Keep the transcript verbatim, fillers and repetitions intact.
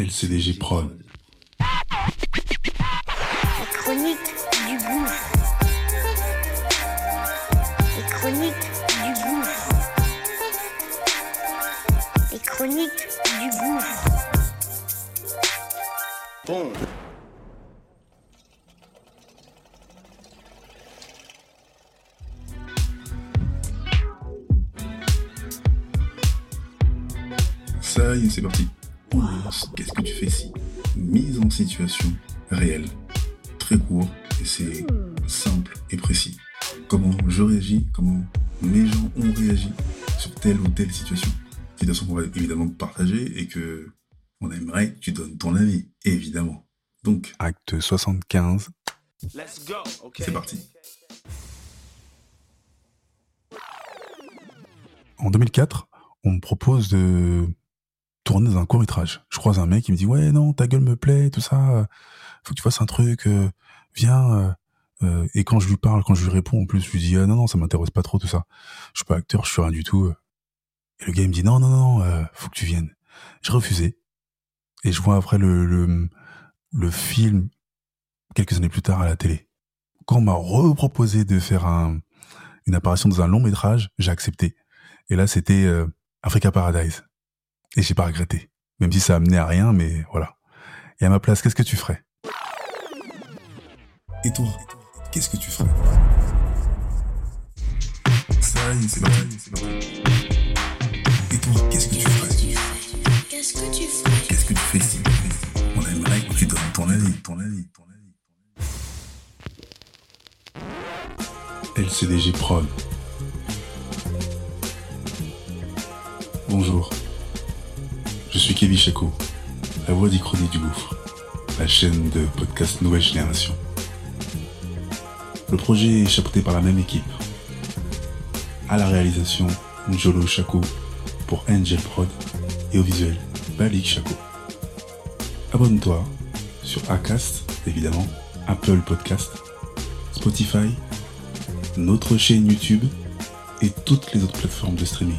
L C D G Prod. Les chroniques du bouf. Les chroniques du bouf. Les chroniques du bouf. Bon. Ça y est, c'est parti. Wow. Qu'est-ce que tu fais si? Mise en situation réelle. Très court et c'est simple et précis. Comment je réagis, comment les gens ont réagi sur telle ou telle situation. C'est une situation qu'on va évidemment partager et que on aimerait que tu donnes ton avis, évidemment. Donc, acte soixante-quinze. Let's go. Okay. C'est parti. En deux mille quatre, on me propose de tourner dans un court-métrage. Je croise un mec qui me dit « Ouais, non, ta gueule me plaît, tout ça, faut que tu fasses un truc, euh, viens. Euh, » Et quand je lui parle, quand je lui réponds, en plus, je lui dis « Ah non, non, ça m'intéresse pas trop, tout ça. Je suis pas acteur, je suis rien du tout. » Et le gars, il me dit « Non, non, non, euh, faut que tu viennes. » J'ai refusé. Et je vois après le, le, le film, quelques années plus tard, à la télé. Quand on m'a reproposé de faire un, une apparition dans un long-métrage, j'ai accepté. Et là, c'était euh, Africa Paradise. Et j'ai pas regretté. Même si ça amenait à rien, mais voilà. Et à ma place, qu'est-ce que tu ferais? Et toi, qu'est-ce que tu ferais? Ça y est, c'est vrai, c'est vrai. Et toi, qu'est-ce que tu ferais? Qu'est-ce que tu ferais? Qu'est-ce que tu fais si? On aimerait que tu donnes ton avis, ton avis, ton avis. L C D G Prod. Bonjour. Je suis Kévy Shako, la voix des chroniques du bouffe, la chaîne de podcast Nouvelle Génération. Le projet est chapeauté par la même équipe. À la réalisation, Ndjolo Shako pour Ndjel prod et au visuel, Balyc Shako. Abonne-toi sur Acast, évidemment, Apple Podcast, Spotify, notre chaîne YouTube et toutes les autres plateformes de streaming.